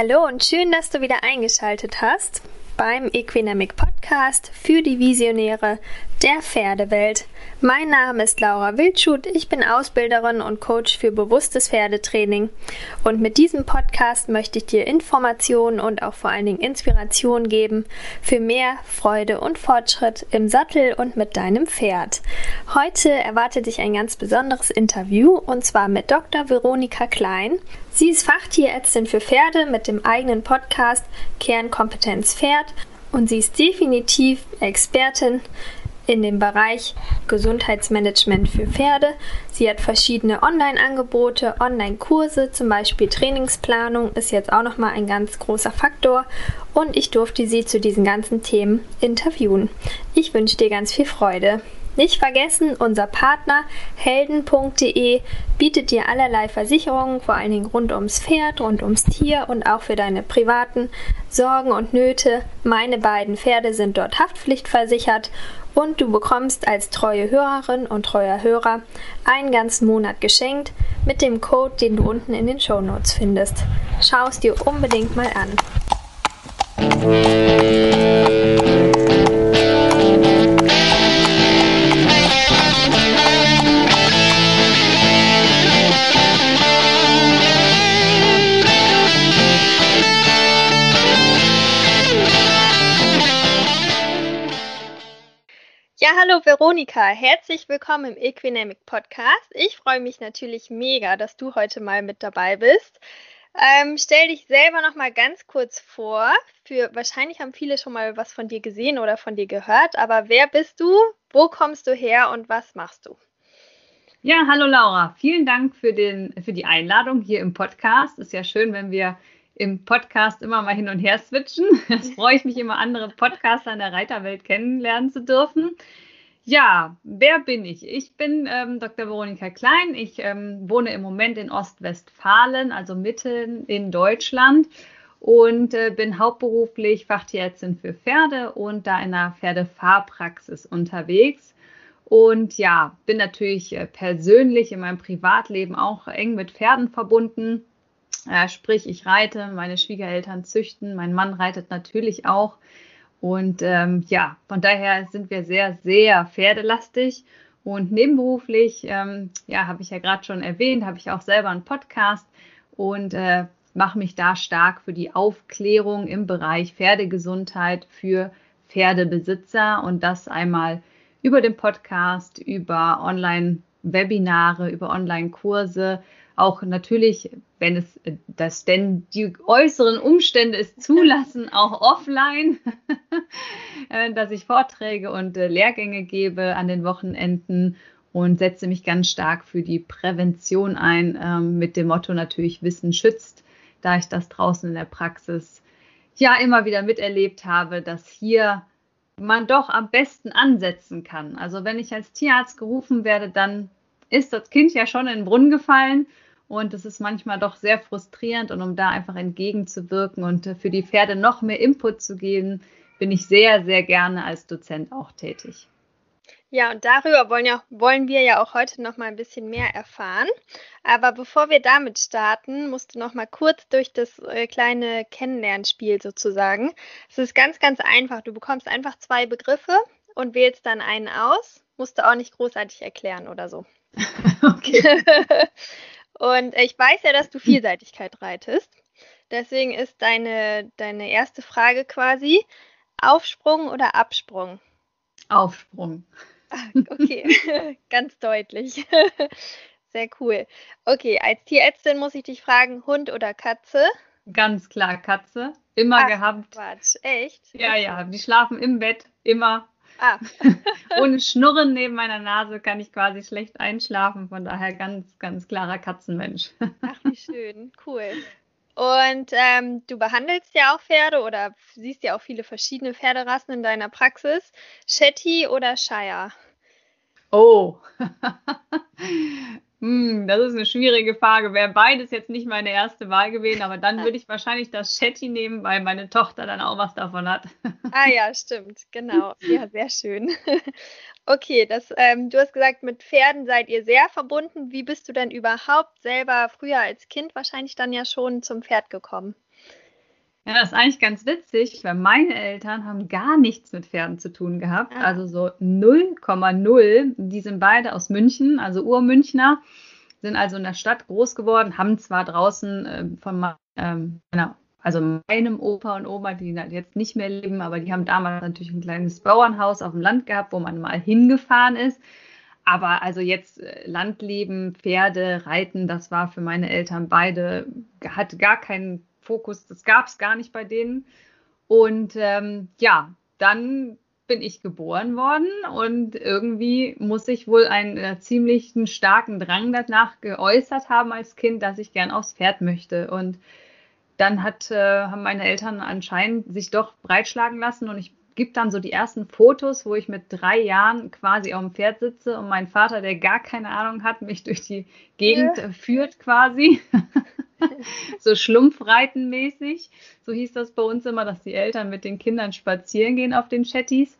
Hallo und schön, dass du wieder eingeschaltet hast beim Equinamic Podcast für die Visionäre der Pferdewelt. Mein Name ist Laura Wildschut, ich bin Ausbilderin und Coach für bewusstes Pferdetraining und mit diesem Podcast möchte ich dir Informationen und auch vor allen Dingen Inspiration geben für mehr Freude und Fortschritt im Sattel und mit deinem Pferd. Heute erwartet dich ein ganz besonderes Interview und zwar mit Dr. Veronika Klein. Sie ist Fachtierärztin für Pferde mit dem eigenen Podcast Kernkompetenz Pferd und sie ist definitiv Expertin in dem Bereich Gesundheitsmanagement für Pferde. Sie hat verschiedene Online-Angebote, Online-Kurse, zum Beispiel Trainingsplanung ist jetzt auch nochmal ein ganz großer Faktor und ich durfte sie zu diesen ganzen Themen interviewen. Ich wünsche dir ganz viel Freude. Nicht vergessen, unser Partner helden.de bietet dir allerlei Versicherungen, vor allen Dingen rund ums Pferd, rund ums Tier und auch für deine privaten Sorgen und Nöte. Meine beiden Pferde sind dort haftpflichtversichert und du bekommst als treue Hörerin und treuer Hörer einen ganzen Monat geschenkt mit dem Code, den du unten in den Shownotes findest. Schau es dir unbedingt mal an. Hallo Veronika, herzlich willkommen im Equinamic Podcast. Ich freue mich natürlich mega, dass du heute mal mit dabei bist. Stell dich selber noch mal ganz kurz vor. Wahrscheinlich haben viele schon mal was von dir gesehen oder von dir gehört, aber wer bist du, wo kommst du her und was machst du? Ja, hallo Laura, vielen Dank für die Einladung hier im Podcast. Ist ja schön, wenn wir im Podcast immer mal hin und her switchen. Das freue ich mich immer, andere Podcaster in der Reiterwelt kennenlernen zu dürfen. Ja, wer bin ich? Ich bin Dr. Veronika Klein. Ich wohne im Moment in Ostwestfalen, also mitten in Deutschland und bin hauptberuflich Fachtierärztin für Pferde und da in einer Pferdefahrpraxis unterwegs. Und ja, bin natürlich persönlich in meinem Privatleben auch eng mit Pferden verbunden. Sprich, ich reite, meine Schwiegereltern züchten, mein Mann reitet natürlich auch. Und ja, von daher sind wir sehr, sehr pferdelastig und nebenberuflich, ja, habe ich ja gerade schon erwähnt, habe ich auch selber einen Podcast und mache mich da stark für die Aufklärung im Bereich Pferdegesundheit für Pferdebesitzer und das einmal über den Podcast, über Online-Webinare, über Online-Kurse, auch natürlich, wenn es das denn die äußeren Umstände es zulassen, auch offline, dass ich Vorträge und Lehrgänge gebe an den Wochenenden und setze mich ganz stark für die Prävention ein, mit dem Motto natürlich Wissen schützt, da ich das draußen in der Praxis ja immer wieder miterlebt habe, dass hier man doch am besten ansetzen kann. Also wenn ich als Tierarzt gerufen werde, dann ist das Kind ja schon in den Brunnen gefallen. Und das ist manchmal doch sehr frustrierend. Und um da einfach entgegenzuwirken und für die Pferde noch mehr Input zu geben, bin ich sehr, sehr gerne als Dozent auch tätig. Ja, und darüber wollen wir ja auch heute noch mal ein bisschen mehr erfahren. Aber bevor wir damit starten, musst du noch mal kurz durch das kleine Kennenlernspiel sozusagen. Es ist ganz, ganz einfach. Du bekommst einfach zwei Begriffe und wählst dann einen aus. Musst du auch nicht großartig erklären oder so. Okay. Und ich weiß ja, dass du Vielseitigkeit reitest. Deswegen ist deine erste Frage quasi Aufsprung oder Absprung? Aufsprung. Okay, ganz deutlich. Sehr cool. Okay, als Tierärztin muss ich dich fragen, Hund oder Katze? Ganz klar, Katze. Immer gehabt. Quatsch, echt? Ja, okay. Ja, die schlafen im Bett, immer. Ohne Schnurren neben meiner Nase kann ich quasi schlecht einschlafen. Von daher ganz, ganz klarer Katzenmensch. Ach, wie schön. Cool. Und du behandelst ja auch Pferde oder siehst ja auch viele verschiedene Pferderassen in deiner Praxis. Shetty oder Shire? Oh, das ist eine schwierige Frage. Wäre beides jetzt nicht meine erste Wahl gewesen, aber dann würde ich wahrscheinlich das Shetty nehmen, weil meine Tochter dann auch was davon hat. Ah ja, stimmt, genau. Ja, sehr schön. Okay, du hast gesagt, mit Pferden seid ihr sehr verbunden. Wie bist du denn überhaupt selber früher als Kind wahrscheinlich dann ja schon zum Pferd gekommen? Ja, das ist eigentlich ganz witzig, weil meine Eltern haben gar nichts mit Pferden zu tun gehabt. Ah. Also so 0,0. Die sind beide aus München, also Urmünchner, sind also in der Stadt groß geworden, haben zwar draußen meinem Opa und Oma, die jetzt nicht mehr leben, aber die haben damals natürlich ein kleines Bauernhaus auf dem Land gehabt, wo man mal hingefahren ist. Aber also jetzt Landleben, Pferde, Reiten, das war für meine Eltern beide, hatte gar keinen Fokus, das gab es gar nicht bei denen. Und dann bin ich geboren worden und irgendwie muss ich wohl einen ziemlich starken Drang danach geäußert haben als Kind, dass ich gern aufs Pferd möchte. Und dann haben meine Eltern anscheinend sich doch breitschlagen lassen und ich gebe dann so die ersten Fotos, wo ich mit 3 Jahren quasi auf dem Pferd sitze und mein Vater, der gar keine Ahnung hat, mich durch die Gegend führt quasi. So schlumpfreitenmäßig. So hieß das bei uns immer, dass die Eltern mit den Kindern spazieren gehen auf den Chattis.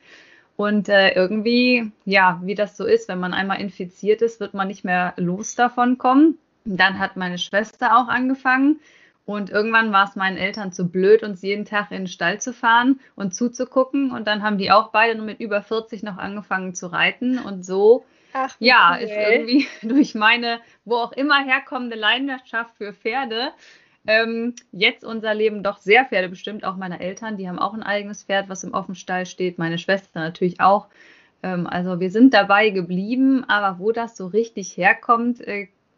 Und irgendwie, ja, wie das so ist, wenn man einmal infiziert ist, wird man nicht mehr los davon kommen. Dann hat meine Schwester auch angefangen. Und irgendwann war es meinen Eltern zu blöd, uns jeden Tag in den Stall zu fahren und zuzugucken. Und dann haben die auch beide mit über 40 noch angefangen zu reiten. Und so ist irgendwie durch meine, wo auch immer herkommende Leidenschaft für Pferde, jetzt unser Leben doch sehr pferdebestimmt. Auch meine Eltern, die haben auch ein eigenes Pferd, was im Offenstall steht. Meine Schwester natürlich auch. Also wir sind dabei geblieben. Aber wo das so richtig herkommt,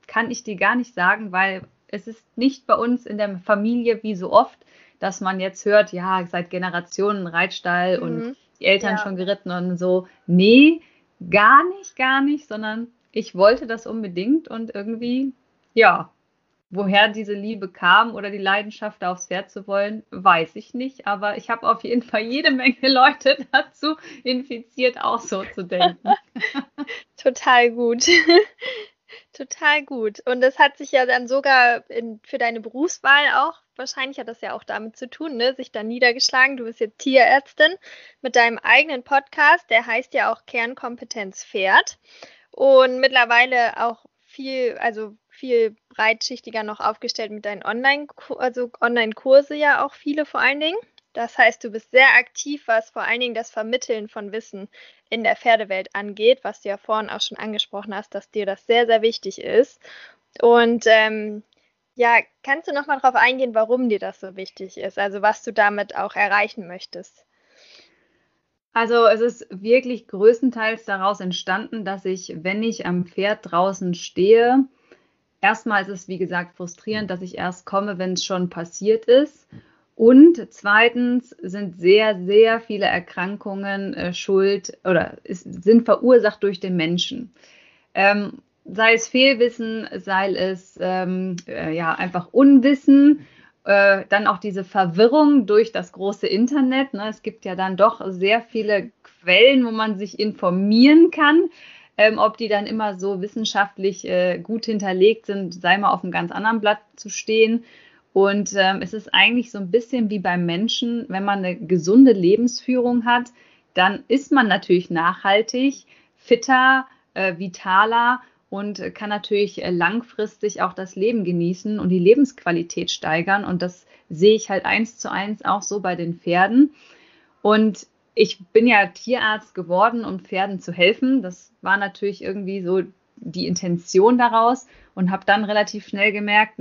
kann ich dir gar nicht sagen, weil es ist nicht bei uns in der Familie wie so oft, dass man jetzt hört, ja, seit Generationen Reitstall und die Eltern schon geritten und so. Nee, gar nicht, sondern ich wollte das unbedingt und irgendwie, ja, woher diese Liebe kam oder die Leidenschaft, aufs Pferd zu wollen, weiß ich nicht. Aber ich habe auf jeden Fall jede Menge Leute dazu infiziert, auch so zu denken. Total gut. Total gut. Und das hat sich ja dann sogar für deine Berufswahl auch, wahrscheinlich hat das ja auch damit zu tun, ne, sich dann niedergeschlagen. Du bist jetzt Tierärztin mit deinem eigenen Podcast, der heißt ja auch Kernkompetenz Pferd. Und mittlerweile auch viel breitschichtiger noch aufgestellt mit deinen Online-Kurse ja auch viele vor allen Dingen. Das heißt, du bist sehr aktiv, was vor allen Dingen das Vermitteln von Wissen in der Pferdewelt angeht, was du ja vorhin auch schon angesprochen hast, dass dir das sehr, sehr wichtig ist. Und kannst du nochmal darauf eingehen, warum dir das so wichtig ist, also was du damit auch erreichen möchtest? Also es ist wirklich größtenteils daraus entstanden, dass ich, wenn ich am Pferd draußen stehe, erstmal ist es, wie gesagt, frustrierend, dass ich erst komme, wenn es schon passiert ist. Und zweitens sind sehr, sehr viele Erkrankungen sind verursacht durch den Menschen. Sei es Fehlwissen, sei es einfach Unwissen, dann auch diese Verwirrung durch das große Internet. Ne? Es gibt ja dann doch sehr viele Quellen, wo man sich informieren kann. Ob die dann immer so wissenschaftlich gut hinterlegt sind, sei mal auf einem ganz anderen Blatt zu stehen. Und es ist eigentlich so ein bisschen wie beim Menschen, wenn man eine gesunde Lebensführung hat, dann ist man natürlich nachhaltig, fitter, vitaler und kann natürlich langfristig auch das Leben genießen und die Lebensqualität steigern. Und das sehe ich halt 1:1 auch so bei den Pferden. Und ich bin ja Tierarzt geworden, um Pferden zu helfen. Das war natürlich irgendwie so die Intention daraus und habe dann relativ schnell gemerkt,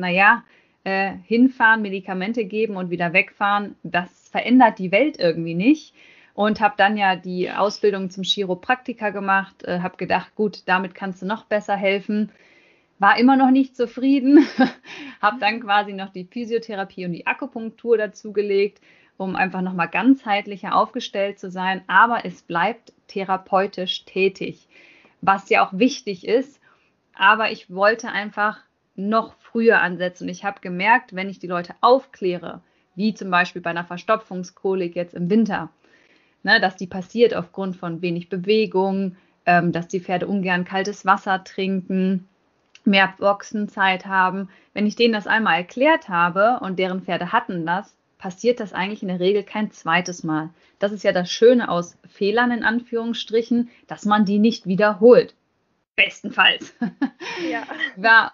hinfahren, Medikamente geben und wieder wegfahren, das verändert die Welt irgendwie nicht. Und habe dann ja die Ausbildung zum Chiropraktiker gemacht, habe gedacht, gut, damit kannst du noch besser helfen. War immer noch nicht zufrieden, habe dann quasi noch die Physiotherapie und die Akupunktur dazugelegt, um einfach nochmal ganzheitlicher aufgestellt zu sein. Aber es bleibt therapeutisch tätig, was ja auch wichtig ist. Aber ich wollte einfach noch früher ansetzen. Und ich habe gemerkt, wenn ich die Leute aufkläre, wie zum Beispiel bei einer Verstopfungskolik jetzt im Winter, ne, dass die passiert aufgrund von wenig Bewegung, dass die Pferde ungern kaltes Wasser trinken, mehr Boxenzeit haben. Wenn ich denen das einmal erklärt habe und deren Pferde hatten das, passiert das eigentlich in der Regel kein zweites Mal. Das ist ja das Schöne aus Fehlern in Anführungsstrichen, dass man die nicht wiederholt. Bestenfalls. Ja.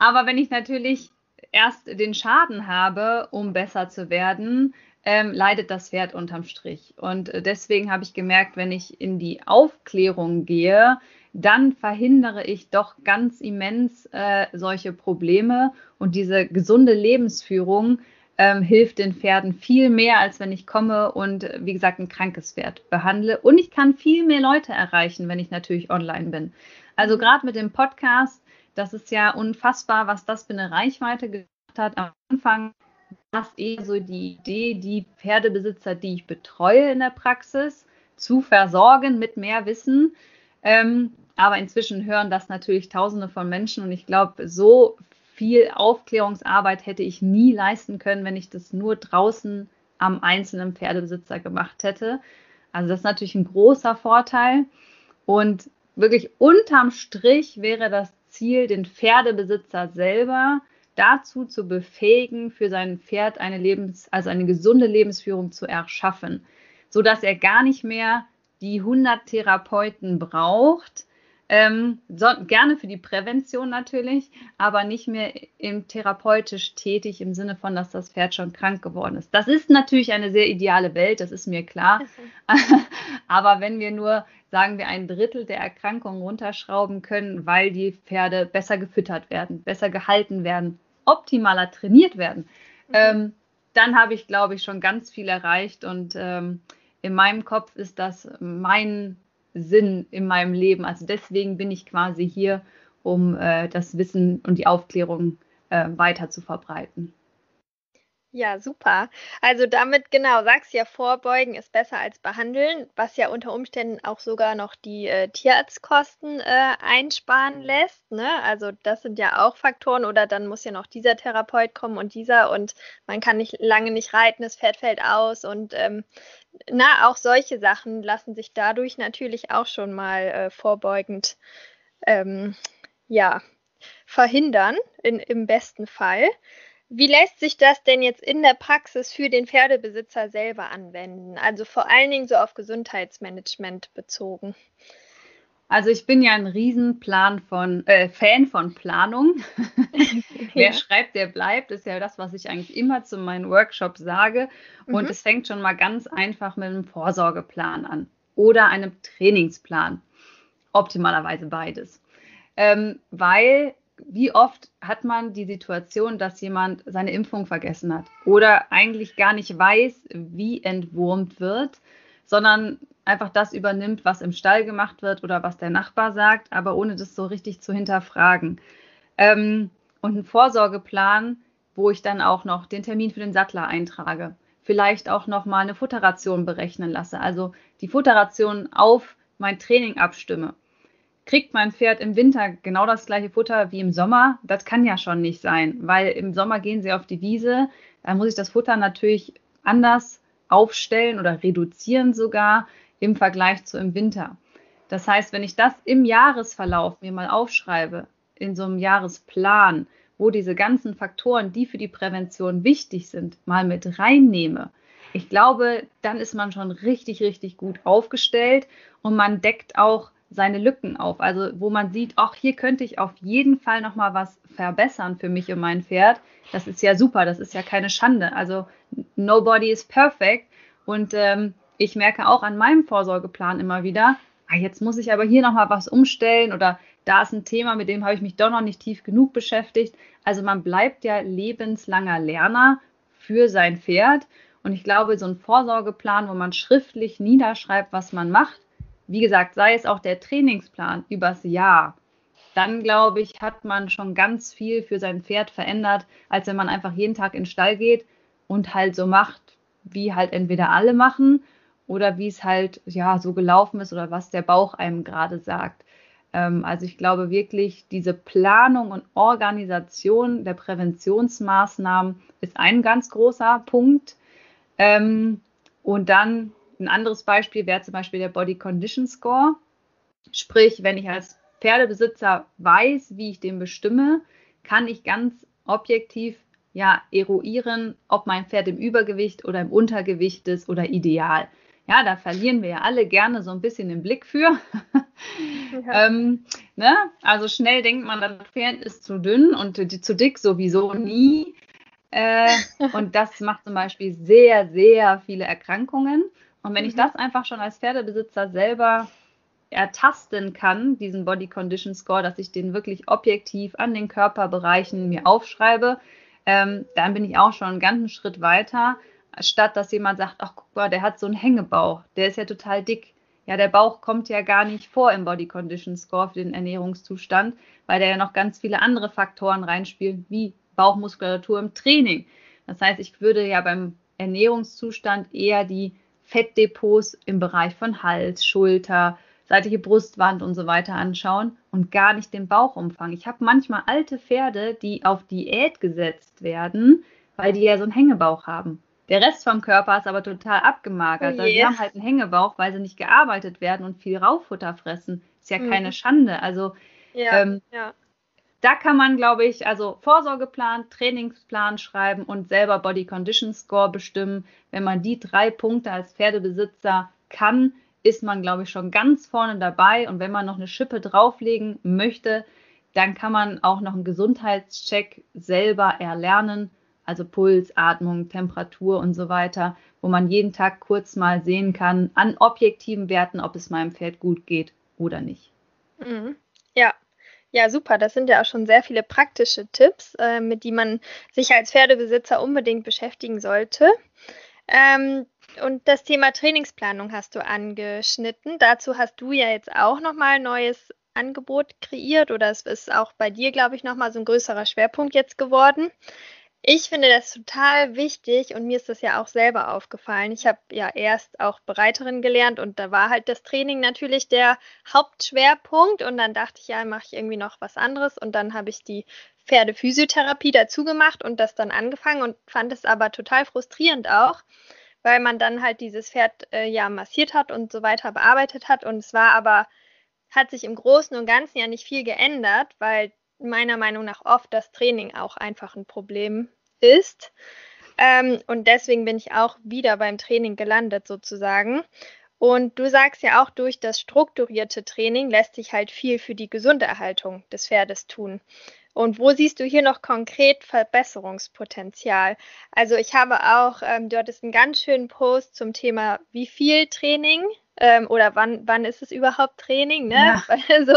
Aber wenn ich natürlich erst den Schaden habe, um besser zu werden, leidet das Pferd unterm Strich. Und deswegen habe ich gemerkt, wenn ich in die Aufklärung gehe, dann verhindere ich doch ganz immens solche Probleme. Und diese gesunde Lebensführung hilft den Pferden viel mehr, als wenn ich komme und, wie gesagt, ein krankes Pferd behandle. Und ich kann viel mehr Leute erreichen, wenn ich natürlich online bin. Also gerade mit dem Podcast, das ist ja unfassbar, was das für eine Reichweite gebracht hat. Am Anfang war es eher so die Idee, die Pferdebesitzer, die ich betreue in der Praxis, zu versorgen mit mehr Wissen. Aber inzwischen hören das natürlich Tausende von Menschen und ich glaube, so viel Aufklärungsarbeit hätte ich nie leisten können, wenn ich das nur draußen am einzelnen Pferdebesitzer gemacht hätte. Also das ist natürlich ein großer Vorteil und wirklich unterm Strich wäre das Ziel, den Pferdebesitzer selber dazu zu befähigen, für sein Pferd eine gesunde Lebensführung zu erschaffen, sodass er gar nicht mehr die 100 Therapeuten braucht, gerne für die Prävention natürlich, aber nicht mehr im therapeutisch tätig im Sinne von, dass das Pferd schon krank geworden ist. Das ist natürlich eine sehr ideale Welt, das ist mir klar. Aber wenn wir nur, sagen wir, ein Drittel der Erkrankungen runterschrauben können, weil die Pferde besser gefüttert werden, besser gehalten werden, optimaler trainiert werden, dann habe ich, glaube ich, schon ganz viel erreicht und in meinem Kopf ist das mein Sinn in meinem Leben. Also deswegen bin ich quasi hier, um das Wissen und die Aufklärung weiter zu verbreiten. Ja, super. Also damit, genau, sagst ja, vorbeugen ist besser als behandeln, was ja unter Umständen auch sogar noch die Tierarztkosten einsparen lässt, ne? Also das sind ja auch Faktoren oder dann muss ja noch dieser Therapeut kommen und dieser und man kann nicht lange nicht reiten, das Pferd fällt aus und auch solche Sachen lassen sich dadurch natürlich auch schon mal vorbeugend verhindern im besten Fall. Wie lässt sich das denn jetzt in der Praxis für den Pferdebesitzer selber anwenden? Also vor allen Dingen so auf Gesundheitsmanagement bezogen. Also ich bin ja ein Riesenplan Fan von Planung. Wer schreibt, der bleibt, ist ja das, was ich eigentlich immer zu meinen Workshops sage. Und es fängt schon mal ganz einfach mit einem Vorsorgeplan an oder einem Trainingsplan. Optimalerweise beides. Wie oft hat man die Situation, dass jemand seine Impfung vergessen hat oder eigentlich gar nicht weiß, wie entwurmt wird, sondern einfach das übernimmt, was im Stall gemacht wird oder was der Nachbar sagt, aber ohne das so richtig zu hinterfragen. Und einen Vorsorgeplan, wo ich dann auch noch den Termin für den Sattler eintrage, vielleicht auch noch mal eine Futterration berechnen lasse, also die Futterration auf mein Training abstimme. Kriegt mein Pferd im Winter genau das gleiche Futter wie im Sommer? Das kann ja schon nicht sein, weil im Sommer gehen sie auf die Wiese. Dann muss ich das Futter natürlich anders aufstellen oder reduzieren sogar im Vergleich zu im Winter. Das heißt, wenn ich das im Jahresverlauf mir mal aufschreibe, in so einem Jahresplan, wo diese ganzen Faktoren, die für die Prävention wichtig sind, mal mit reinnehme, ich glaube, dann ist man schon richtig, richtig gut aufgestellt und man deckt auch seine Lücken auf, also wo man sieht, ach, hier könnte ich auf jeden Fall nochmal was verbessern für mich und mein Pferd. Das ist ja super, das ist ja keine Schande. Also nobody is perfect und ich merke auch an meinem Vorsorgeplan immer wieder, jetzt muss ich aber hier nochmal was umstellen oder da ist ein Thema, mit dem habe ich mich doch noch nicht tief genug beschäftigt. Also man bleibt ja lebenslanger Lerner für sein Pferd und ich glaube, so ein Vorsorgeplan, wo man schriftlich niederschreibt, was man macht, wie gesagt, sei es auch der Trainingsplan übers Jahr, dann glaube ich, hat man schon ganz viel für sein Pferd verändert, als wenn man einfach jeden Tag in den Stall geht und halt so macht, wie halt entweder alle machen oder wie es halt ja so gelaufen ist oder was der Bauch einem gerade sagt. Also ich glaube wirklich, diese Planung und Organisation der Präventionsmaßnahmen ist ein ganz großer Punkt. Und dann ein anderes Beispiel wäre zum Beispiel der Body Condition Score. Sprich, wenn ich als Pferdebesitzer weiß, wie ich den bestimme, kann ich ganz objektiv eruieren, ob mein Pferd im Übergewicht oder im Untergewicht ist oder ideal. Ja, da verlieren wir ja alle gerne so ein bisschen den Blick für. Ja. Ne? Also schnell denkt man, das Pferd ist zu dünn und zu dick sowieso nie. Und das macht zum Beispiel sehr, sehr viele Erkrankungen. Und wenn ich das einfach schon als Pferdebesitzer selber ertasten kann, diesen Body Condition Score, dass ich den wirklich objektiv an den Körperbereichen mir aufschreibe, dann bin ich auch schon einen ganzen Schritt weiter, statt dass jemand sagt, ach guck mal, der hat so einen Hängebauch, der ist ja total dick. Ja, der Bauch kommt ja gar nicht vor im Body Condition Score für den Ernährungszustand, weil da ja noch ganz viele andere Faktoren reinspielen, wie Bauchmuskulatur im Training. Das heißt, ich würde ja beim Ernährungszustand eher die Fettdepots im Bereich von Hals, Schulter, seitliche Brustwand und so weiter anschauen und gar nicht den Bauchumfang. Ich habe manchmal alte Pferde, die auf Diät gesetzt werden, weil die ja so einen Hängebauch haben. Der Rest vom Körper ist aber total abgemagert. Oh yeah. Die haben halt einen Hängebauch, weil sie nicht gearbeitet werden und viel Rauffutter fressen. Ist ja keine Schande. Also da kann man, glaube ich, also Vorsorgeplan, Trainingsplan schreiben und selber Body Condition Score bestimmen. Wenn man die 3 Punkte als Pferdebesitzer kann, ist man, glaube ich, schon ganz vorne dabei. Und wenn man noch eine Schippe drauflegen möchte, dann kann man auch noch einen Gesundheitscheck selber erlernen, also Puls, Atmung, Temperatur und so weiter, wo man jeden Tag kurz mal sehen kann, an objektiven Werten, ob es meinem Pferd gut geht oder nicht. Mhm. Ja. Ja, super. Das sind ja auch schon sehr viele praktische Tipps, mit die man sich als Pferdebesitzer unbedingt beschäftigen sollte. Und das Thema Trainingsplanung hast du angeschnitten. Dazu hast du ja jetzt auch nochmal ein neues Angebot kreiert oder es ist auch bei dir, glaube ich, nochmal so ein größerer Schwerpunkt jetzt geworden. Ich finde das total wichtig und mir ist das ja auch selber aufgefallen. Ich habe ja erst auch Bereiterin gelernt und da war halt das Training natürlich der Hauptschwerpunkt und dann dachte ich, ja, mache ich irgendwie noch was anderes und dann habe ich die Pferdephysiotherapie dazu gemacht und das dann angefangen und fand es aber total frustrierend auch, weil man dann halt dieses Pferd massiert hat und so weiter bearbeitet hat. Und es war aber, hat sich im Großen und Ganzen ja nicht viel geändert, weil meiner Meinung nach oft das Training auch einfach ein Problem ist. Und deswegen bin ich auch wieder beim Training gelandet sozusagen. Und du sagst ja auch, durch das strukturierte Training lässt sich halt viel für die Gesunderhaltung des Pferdes tun. Und wo siehst du hier noch konkret Verbesserungspotenzial? Also ich habe auch, du hattest einen ganz schönen Post zum Thema, wie viel Training oder wann ist es überhaupt Training? Ne? Ja. Also,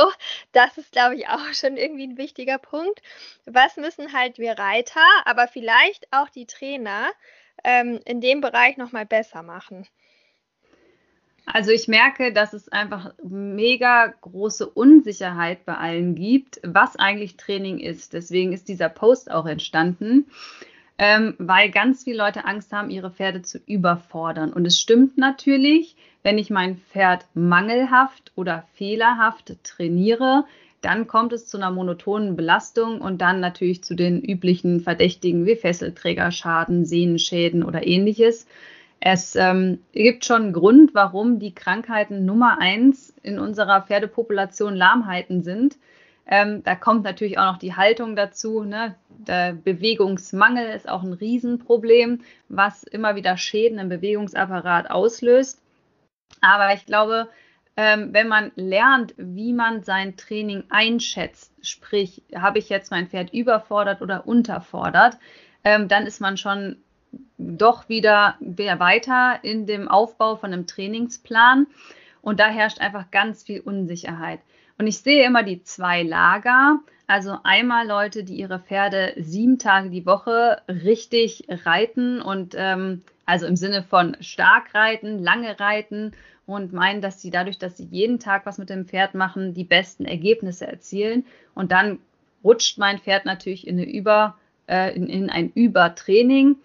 das ist, glaube ich, auch schon irgendwie ein wichtiger Punkt. Was müssen halt wir Reiter, aber vielleicht auch die Trainer in dem Bereich nochmal besser machen? Also ich merke, dass es einfach mega große Unsicherheit bei allen gibt, was eigentlich Training ist. Deswegen ist dieser Post auch entstanden, weil ganz viele Leute Angst haben, ihre Pferde zu überfordern. Und es stimmt natürlich, wenn ich mein Pferd mangelhaft oder fehlerhaft trainiere, dann kommt es zu einer monotonen Belastung und dann natürlich zu den üblichen Verdächtigen wie Fesselträgerschaden, Sehnenschäden oder ähnliches. Es gibt schon einen Grund, warum die Krankheiten Nummer 1 in unserer Pferdepopulation Lahmheiten sind. Da kommt natürlich auch noch die Haltung dazu. Ne? Der Bewegungsmangel ist auch ein Riesenproblem, was immer wieder Schäden im Bewegungsapparat auslöst. Aber ich glaube, wenn man lernt, wie man sein Training einschätzt, sprich, habe ich jetzt mein Pferd überfordert oder unterfordert, dann ist man schon doch wieder weiter in dem Aufbau von einem Trainingsplan und da herrscht einfach ganz viel Unsicherheit. Und ich sehe immer die 2 Lager, also einmal Leute, die ihre Pferde 7 Tage die Woche richtig reiten und also im Sinne von stark reiten, lange reiten und meinen, dass sie dadurch, dass sie jeden Tag was mit dem Pferd machen, die besten Ergebnisse erzielen und dann rutscht mein Pferd natürlich in ein Übertraining,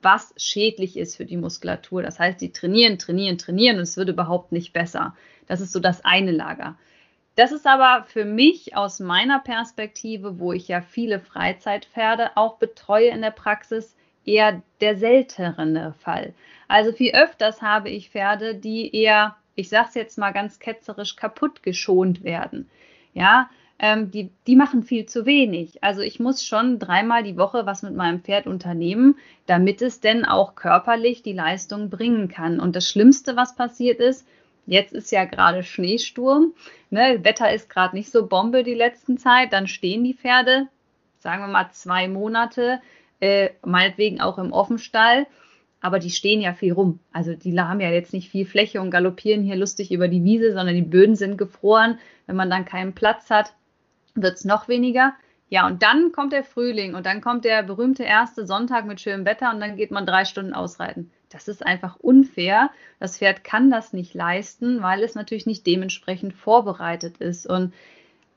was schädlich ist für die Muskulatur. Das heißt, die trainieren und es wird überhaupt nicht besser. Das ist so das eine Lager. Das ist aber für mich aus meiner Perspektive, wo ich ja viele Freizeitpferde auch betreue in der Praxis, eher der seltenere Fall. Also viel öfters habe ich Pferde, die eher, ich sage es jetzt mal ganz ketzerisch, kaputt geschont werden. Ja, die machen viel zu wenig. Also ich muss schon 3-mal die Woche was mit meinem Pferd unternehmen, damit es denn auch körperlich die Leistung bringen kann. Und das Schlimmste, was passiert ist, jetzt ist ja gerade Schneesturm, ne? Wetter ist gerade nicht so Bombe die letzten Zeit, dann stehen die Pferde, sagen wir mal 2 Monate, meinetwegen auch im Offenstall, aber die stehen ja viel rum. Also die haben ja jetzt nicht viel Fläche und galoppieren hier lustig über die Wiese, sondern die Böden sind gefroren. Wenn man dann keinen Platz hat, wird es noch weniger. Ja, und dann kommt der Frühling und dann kommt der berühmte erste Sonntag mit schönem Wetter und dann geht man 3 Stunden ausreiten. Das ist einfach unfair. Das Pferd kann das nicht leisten, weil es natürlich nicht dementsprechend vorbereitet ist. Und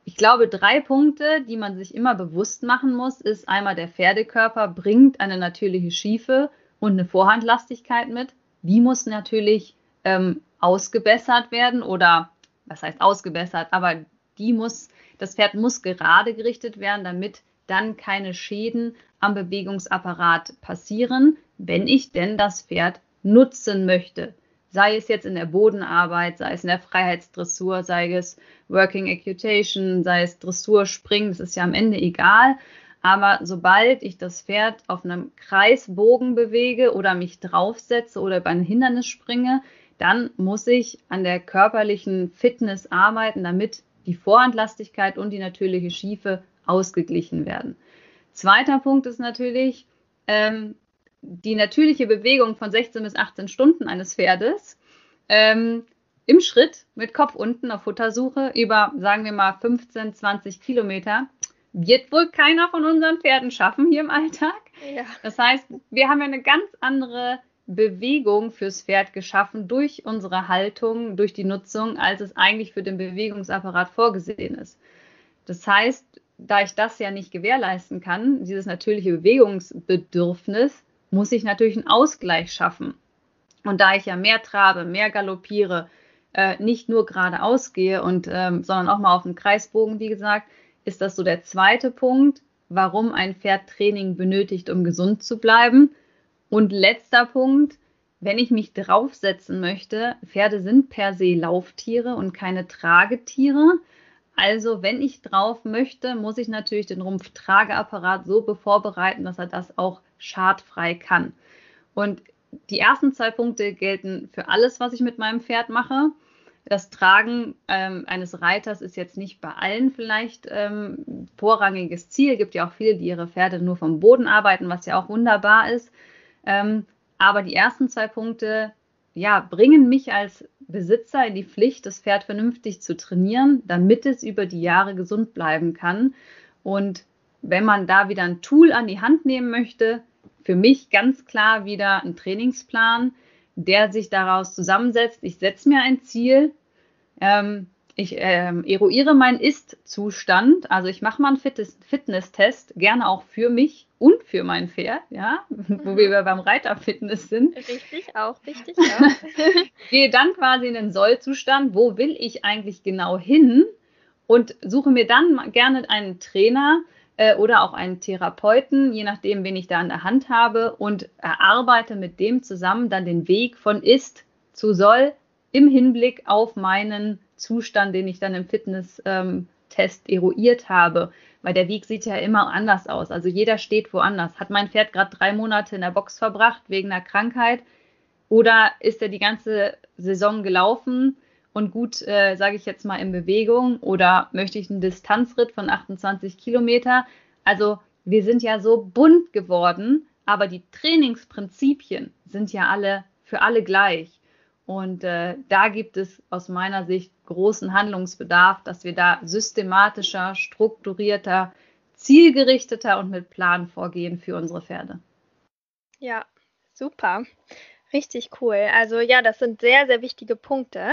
ich glaube, 3 Punkte, die man sich immer bewusst machen muss, ist einmal, der Pferdekörper bringt eine natürliche Schiefe und eine Vorhandlastigkeit mit. Die muss natürlich ausgebessert werden oder, was heißt ausgebessert, aber das Pferd muss gerade gerichtet werden, damit dann keine Schäden am Bewegungsapparat passieren, wenn ich denn das Pferd nutzen möchte. Sei es jetzt in der Bodenarbeit, sei es in der Freiheitsdressur, sei es Working Equitation, sei es Dressur, Springen, das ist ja am Ende egal. Aber sobald ich das Pferd auf einem Kreisbogen bewege oder mich draufsetze oder über ein Hindernis springe, dann muss ich an der körperlichen Fitness arbeiten, damit die Vorhandlastigkeit und die natürliche Schiefe ausgeglichen werden. Zweiter Punkt ist natürlich, die natürliche Bewegung von 16 bis 18 Stunden eines Pferdes im Schritt mit Kopf unten auf Futtersuche über, sagen wir mal, 15, 20 Kilometer wird wohl keiner von unseren Pferden schaffen hier im Alltag. Ja. Das heißt, wir haben ja eine ganz andere Bewegung fürs Pferd geschaffen durch unsere Haltung, durch die Nutzung, als es eigentlich für den Bewegungsapparat vorgesehen ist. Das heißt, da ich das ja nicht gewährleisten kann, dieses natürliche Bewegungsbedürfnis, muss ich natürlich einen Ausgleich schaffen. Und da ich ja mehr trabe, mehr galoppiere, nicht nur geradeaus gehe, sondern auch mal auf dem Kreisbogen, wie gesagt, ist das so der zweite Punkt, warum ein Pferd Training benötigt, um gesund zu bleiben. Und letzter Punkt, wenn ich mich draufsetzen möchte, Pferde sind per se Lauftiere und keine Tragetiere. Also wenn ich drauf möchte, muss ich natürlich den Rumpftrageapparat so vorbereiten, dass er das auch schadfrei kann. Und die ersten 2 Punkte gelten für alles, was ich mit meinem Pferd mache. Das Tragen eines Reiters ist jetzt nicht bei allen vielleicht vorrangiges Ziel. Es gibt ja auch viele, die ihre Pferde nur vom Boden arbeiten, was ja auch wunderbar ist. Aber die ersten 2 Punkte, ja, bringen mich als Besitzer in die Pflicht, das Pferd vernünftig zu trainieren, damit es über die Jahre gesund bleiben kann. Und wenn man da wieder ein Tool an die Hand nehmen möchte, für mich ganz klar wieder ein Trainingsplan, der sich daraus zusammensetzt. Ich setze mir ein Ziel, ich eruiere meinen Ist-Zustand, also ich mache mal einen Fitness-Test, gerne auch für mich und für mein Pferd, ja, wo wir beim Reiterfitness sind. Richtig, auch richtig, ja. Gehe dann quasi in den Soll-Zustand, wo will ich eigentlich genau hin, und suche mir dann gerne einen Trainer oder auch einen Therapeuten, je nachdem, wen ich da an der Hand habe, und erarbeite mit dem zusammen dann den Weg von Ist zu Soll im Hinblick auf meinen Zustand, den ich dann im Fitness-Test eruiert habe, weil der Weg sieht ja immer anders aus, also jeder steht woanders. Hat mein Pferd gerade 3 Monate in der Box verbracht wegen einer Krankheit, oder ist er die ganze Saison gelaufen und gut, sage ich jetzt mal, in Bewegung, oder möchte ich einen Distanzritt von 28 Kilometer? Also wir sind ja so bunt geworden, aber die Trainingsprinzipien sind ja alle für alle gleich. Und da gibt es aus meiner Sicht großen Handlungsbedarf, dass wir da systematischer, strukturierter, zielgerichteter und mit Plan vorgehen für unsere Pferde. Ja, super. Richtig cool. Also ja, das sind sehr, sehr wichtige Punkte.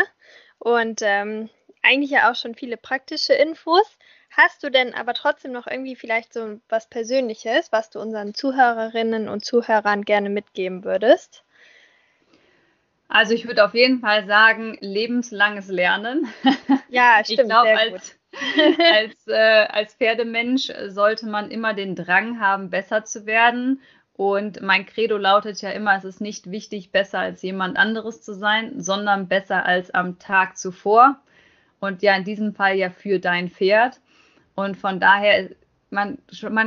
Und eigentlich ja auch schon viele praktische Infos. Hast du denn aber trotzdem noch irgendwie vielleicht so was Persönliches, was du unseren Zuhörerinnen und Zuhörern gerne mitgeben würdest? Also ich würde auf jeden Fall sagen, lebenslanges Lernen. Ja, stimmt. Ich glaube, als Pferdemensch sollte man immer den Drang haben, besser zu werden. Und mein Credo lautet ja immer, es ist nicht wichtig, besser als jemand anderes zu sein, sondern besser als am Tag zuvor. Und ja, in diesem Fall ja für dein Pferd. Und von daher, man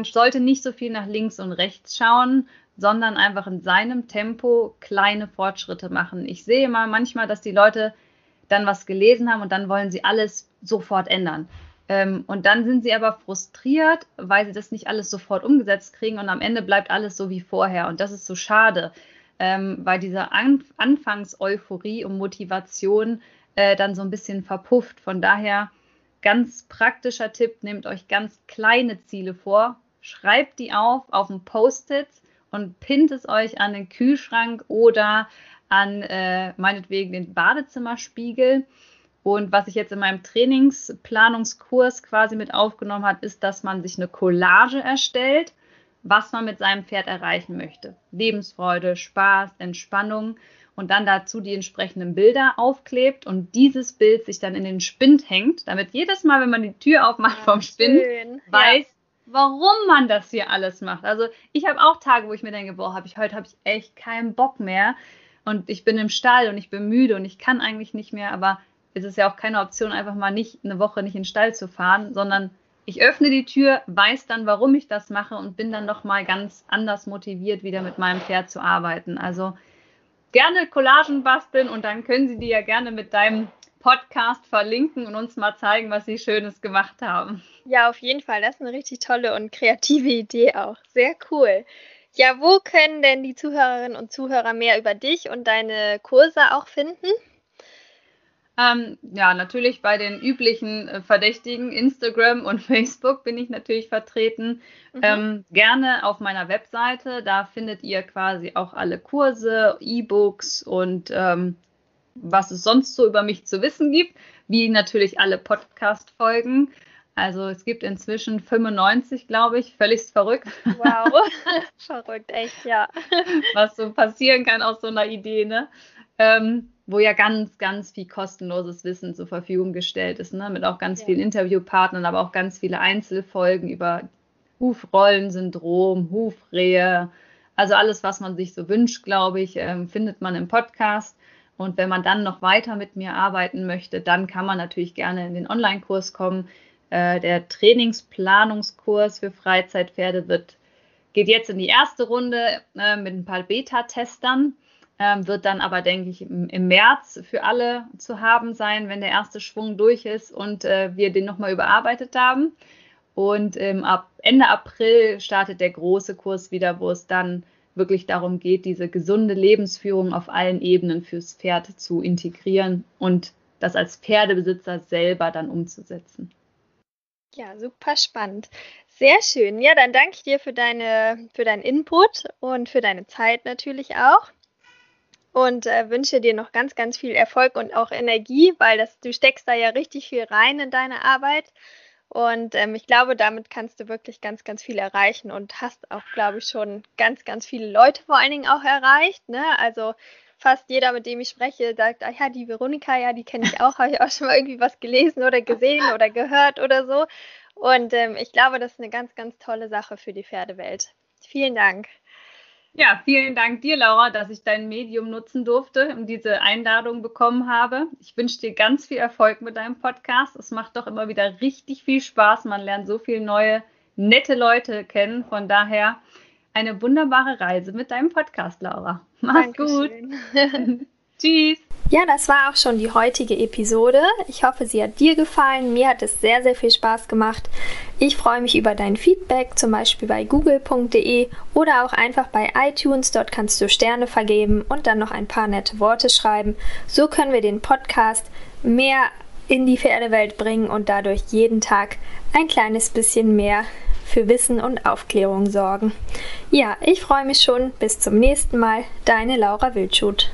sollte nicht so viel nach links und rechts schauen, sondern einfach in seinem Tempo kleine Fortschritte machen. Ich sehe mal manchmal, dass die Leute dann was gelesen haben und dann wollen sie alles sofort ändern. Und dann sind sie aber frustriert, weil sie das nicht alles sofort umgesetzt kriegen und am Ende bleibt alles so wie vorher. Und das ist so schade, weil diese Anfangseuphorie und Motivation dann so ein bisschen verpufft. Von daher ganz praktischer Tipp, nehmt euch ganz kleine Ziele vor, schreibt die auf ein Post-it und pinnt es euch an den Kühlschrank oder an meinetwegen den Badezimmerspiegel. Und was ich jetzt in meinem Trainingsplanungskurs quasi mit aufgenommen habe, ist, dass man sich eine Collage erstellt, was man mit seinem Pferd erreichen möchte. Lebensfreude, Spaß, Entspannung und dann dazu die entsprechenden Bilder aufklebt und dieses Bild sich dann in den Spind hängt, damit jedes Mal, wenn man die Tür aufmacht vom Spind, weiß, warum man das hier alles macht. Also ich habe auch Tage, wo ich mir denke, boah, heute habe ich echt keinen Bock mehr und ich bin im Stall und ich bin müde und ich kann eigentlich nicht mehr, aber es ist ja auch keine Option, einfach mal nicht eine Woche nicht in den Stall zu fahren, sondern ich öffne die Tür, weiß dann, warum ich das mache und bin dann nochmal ganz anders motiviert, wieder mit meinem Pferd zu arbeiten. Also gerne Collagen basteln und dann können Sie die ja gerne mit deinem Podcast verlinken und uns mal zeigen, was Sie Schönes gemacht haben. Ja, auf jeden Fall. Das ist eine richtig tolle und kreative Idee auch. Sehr cool. Ja, wo können denn die Zuhörerinnen und Zuhörer mehr über dich und deine Kurse auch finden? Ja, natürlich bei den üblichen Verdächtigen, Instagram und Facebook bin ich natürlich vertreten. Gerne auf meiner Webseite, da findet ihr quasi auch alle Kurse, E-Books und was es sonst so über mich zu wissen gibt, wie natürlich alle Podcast-Folgen. Also es gibt inzwischen 95, glaube ich, völlig verrückt. Wow, verrückt, echt, ja. Was so passieren kann aus so einer Idee, ne? Wo ja ganz, ganz viel kostenloses Wissen zur Verfügung gestellt ist, ne? Mit auch ganz vielen Interviewpartnern, aber auch ganz viele Einzelfolgen über Hufrollensyndrom, Hufrehe, also alles, was man sich so wünscht, glaube ich, findet man im Podcast. Und wenn man dann noch weiter mit mir arbeiten möchte, dann kann man natürlich gerne in den Online-Kurs kommen. Der Trainingsplanungskurs für Freizeitpferde geht jetzt in die erste Runde mit ein paar Beta-Testern. Wird dann aber, denke ich, im März für alle zu haben sein, wenn der erste Schwung durch ist und wir den nochmal überarbeitet haben. Und Ende April startet der große Kurs wieder, wo es dann wirklich darum geht, diese gesunde Lebensführung auf allen Ebenen fürs Pferd zu integrieren und das als Pferdebesitzer selber dann umzusetzen. Ja, super spannend. Sehr schön. Ja, dann danke ich dir für deinen Input und für deine Zeit natürlich auch. Und wünsche dir noch ganz, ganz viel Erfolg und auch Energie, weil du steckst da ja richtig viel rein in deine Arbeit. Und ich glaube, damit kannst du wirklich ganz, ganz viel erreichen und hast auch, glaube ich, schon ganz, ganz viele Leute vor allen Dingen auch erreicht, ne? Also fast jeder, mit dem ich spreche, sagt, ah ja, die Veronika, ja, die kenne ich auch, habe ich auch schon mal irgendwie was gelesen oder gesehen oder gehört oder so. Und ich glaube, das ist eine ganz, ganz tolle Sache für die Pferdewelt. Vielen Dank. Ja, vielen Dank dir, Laura, dass ich dein Medium nutzen durfte und diese Einladung bekommen habe. Ich wünsche dir ganz viel Erfolg mit deinem Podcast. Es macht doch immer wieder richtig viel Spaß. Man lernt so viele neue, nette Leute kennen. Von daher eine wunderbare Reise mit deinem Podcast, Laura. Mach's gut. Tschüss. Ja, das war auch schon die heutige Episode. Ich hoffe, sie hat dir gefallen. Mir hat es sehr, sehr viel Spaß gemacht. Ich freue mich über dein Feedback, zum Beispiel bei google.de oder auch einfach bei iTunes. Dort kannst du Sterne vergeben und dann noch ein paar nette Worte schreiben. So können wir den Podcast mehr in die Pferdewelt bringen und dadurch jeden Tag ein kleines bisschen mehr für Wissen und Aufklärung sorgen. Ja, ich freue mich schon. Bis zum nächsten Mal. Deine Laura Wildschut.